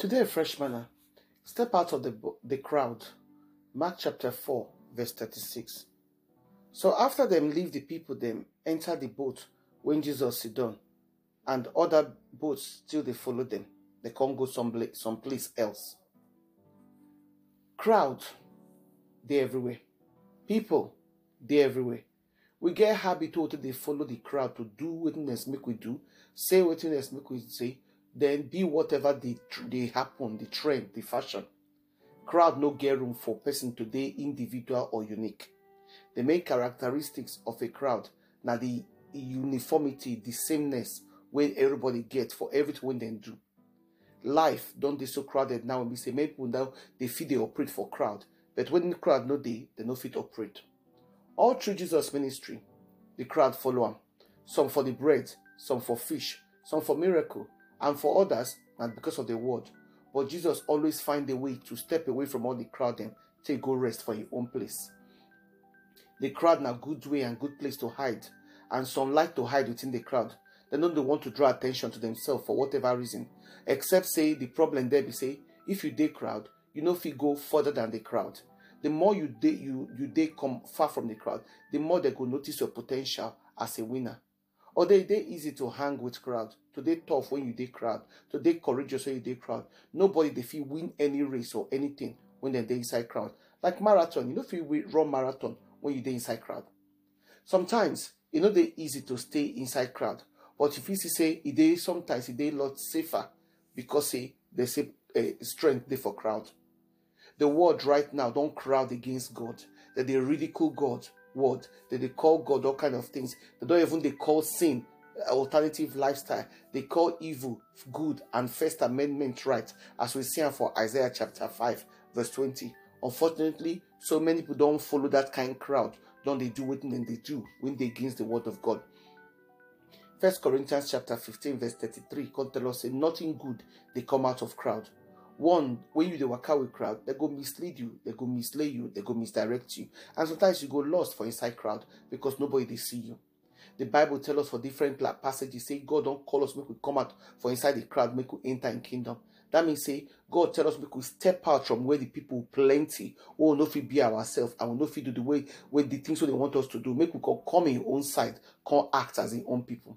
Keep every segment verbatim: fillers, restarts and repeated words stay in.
Today, fresh manner, step out of the, the crowd. Mark chapter four, verse thirty-six. So after them leave the people, them enter the boat when Jesus sit down, and other boats still they follow them. They can't go someplace else. Crowd, they everywhere. People, they everywhere. We get habitual to they follow the crowd to do what they make we do, say what they make we say, then be whatever they, they happen, the trend, the fashion. Crowd no get room for person today, individual or unique. The main characteristics of a crowd now the uniformity, the sameness when everybody gets for everything they do. Life don't they so crowded now and we say maybe now they feel they operate for crowd, but when the crowd no they they no fit operate. All through Jesus' ministry, the crowd follow him. Some for the bread, some for fish, some for miracle, and for others not because of the word. But Jesus always find a way to step away from all the crowd and take go rest for his own place. The crowd na good way and good place to hide, and some like to hide within the crowd. They don't they want to draw attention to themselves for whatever reason, except say the problem there be say, if you dey crowd, you know if you go further than the crowd. The more you dey you, you dey come far from the crowd, the more they go notice your potential as a winner. Or they dey easy to hang with crowd, to dey tough when you dey crowd, to dey courageous when you dey crowd. Nobody dey fit win any race or anything when they dey inside crowd. Like marathon, you know if you run marathon when you dey inside crowd. Sometimes e no dey easy to stay inside crowd, but if you see say e dey sometimes e dey lot safer because say they say uh, strength dey for crowd. The world right now don crowd against God. That they ridicule God word. That they call God all kind of things. They don't even they call sin alternative lifestyle. They call evil good and First Amendment right, as we see for Isaiah chapter five verse twenty. Unfortunately, so many people don't follow that kind of crowd. Don't they do what they do when they against the word of God? First Corinthians chapter fifteen verse thirty-three can tell us say nothing good they come out of crowd. One, when you they work out with crowd, they go mislead you, they go mislay you, they go misdirect you, and sometimes you go lost for inside crowd because nobody they see you. The Bible tells us for different passages say God don't call us make we come out for inside the crowd, make we enter in kingdom. That means say God tell us make we step out from where the people plenty, or no fit be ourselves, and we no fit do the way when the things so they want us to do. Make we come in own side, come act as in own people.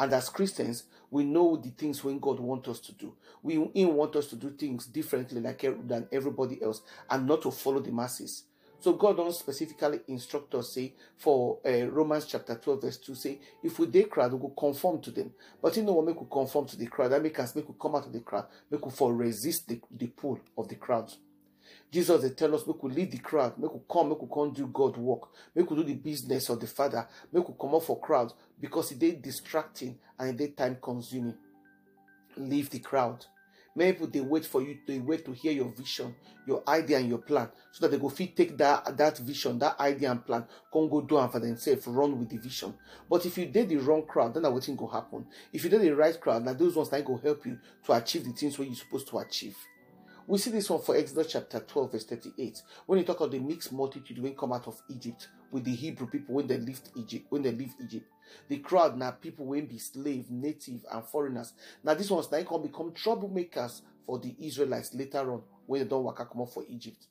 And as Christians, we know the things when God wants us to do. We in want us to do things differently like than everybody else, and not to follow the masses. So God don't specifically instruct us, say, for uh, Romans chapter twelve, verse two, say, if we dey crowd, we go conform to them. But you know what, make we conform to the crowd, that make us, make we come out of the crowd, make we for resist the, the pull of the crowd. Jesus, they tell us, make we leave the crowd, make we come, make we come do God work, make we do the business of the Father, make we come out for crowd, because it is distracting and it is time consuming. Leave the crowd. Many people they wait for you, they wait to hear your vision, your idea and your plan, so that they go fit take that, that vision, that idea and plan, can go do and for themselves, run with the vision. But if you did the wrong crowd, then nothing go happen. If you did the right crowd, now those ones that go help you to achieve the things what you're supposed to achieve. We see this one for Exodus chapter twelve, verse thirty-eight. When you talk of the mixed multitude when come out of Egypt with the Hebrew people when they left Egypt, when they leave Egypt. The crowd now people when be slave, native, and foreigners. Now these ones now can become troublemakers for the Israelites later on when they don't work out come out for Egypt.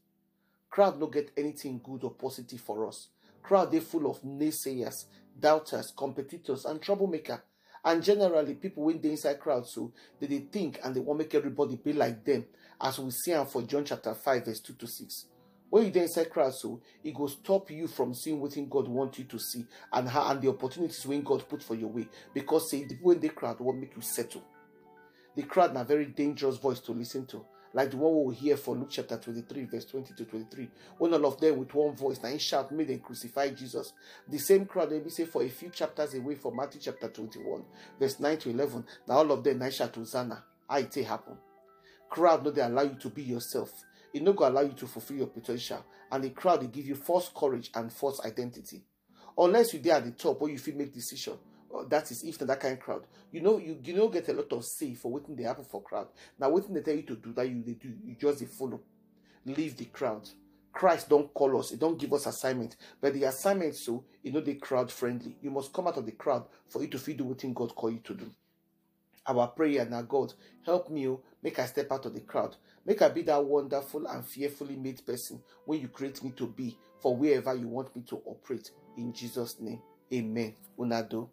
Crowd don't get anything good or positive for us. Crowd they full of naysayers, doubters, competitors, and troublemakers. And generally, people when they inside crowd, so they, they think and they want to make everybody be like them, as we see for John chapter five, verse two to six. When you they inside crowd, so it will stop you from seeing what God wants you to see and how and the opportunities when God put for your way. Because say when they crowd won't make you settle. The crowd is a very dangerous voice to listen to. Like the one we hear for Luke chapter twenty-three, verse twenty to twenty-three. When all of them with one voice, and shout, made them crucify Jesus. The same crowd, they be say for a few chapters away from Matthew chapter twenty-one, verse nine to eleven. Now all of them, I shout, Hosanna. I it happen. Crowd, no, they allow you to be yourself. It no go allow you to fulfill your potential. And the crowd, they give you false courage and false identity. Unless you're there at the top, or you feel make decision. That is if not that kind of crowd. You know, you you know get a lot of say for waiting they happen for crowd. Now waiting they tell you to do that, you they do, you just they follow. Leave the crowd. Christ don't call us, he don't give us assignment. But the assignment so you know they crowd friendly. You must come out of the crowd for you to feel the waiting God call you to do. our prayer now. God, help me, make I step out of the crowd. Make I be that wonderful and fearfully made person when you create me to be for wherever you want me to operate. In Jesus' name, amen. Unado.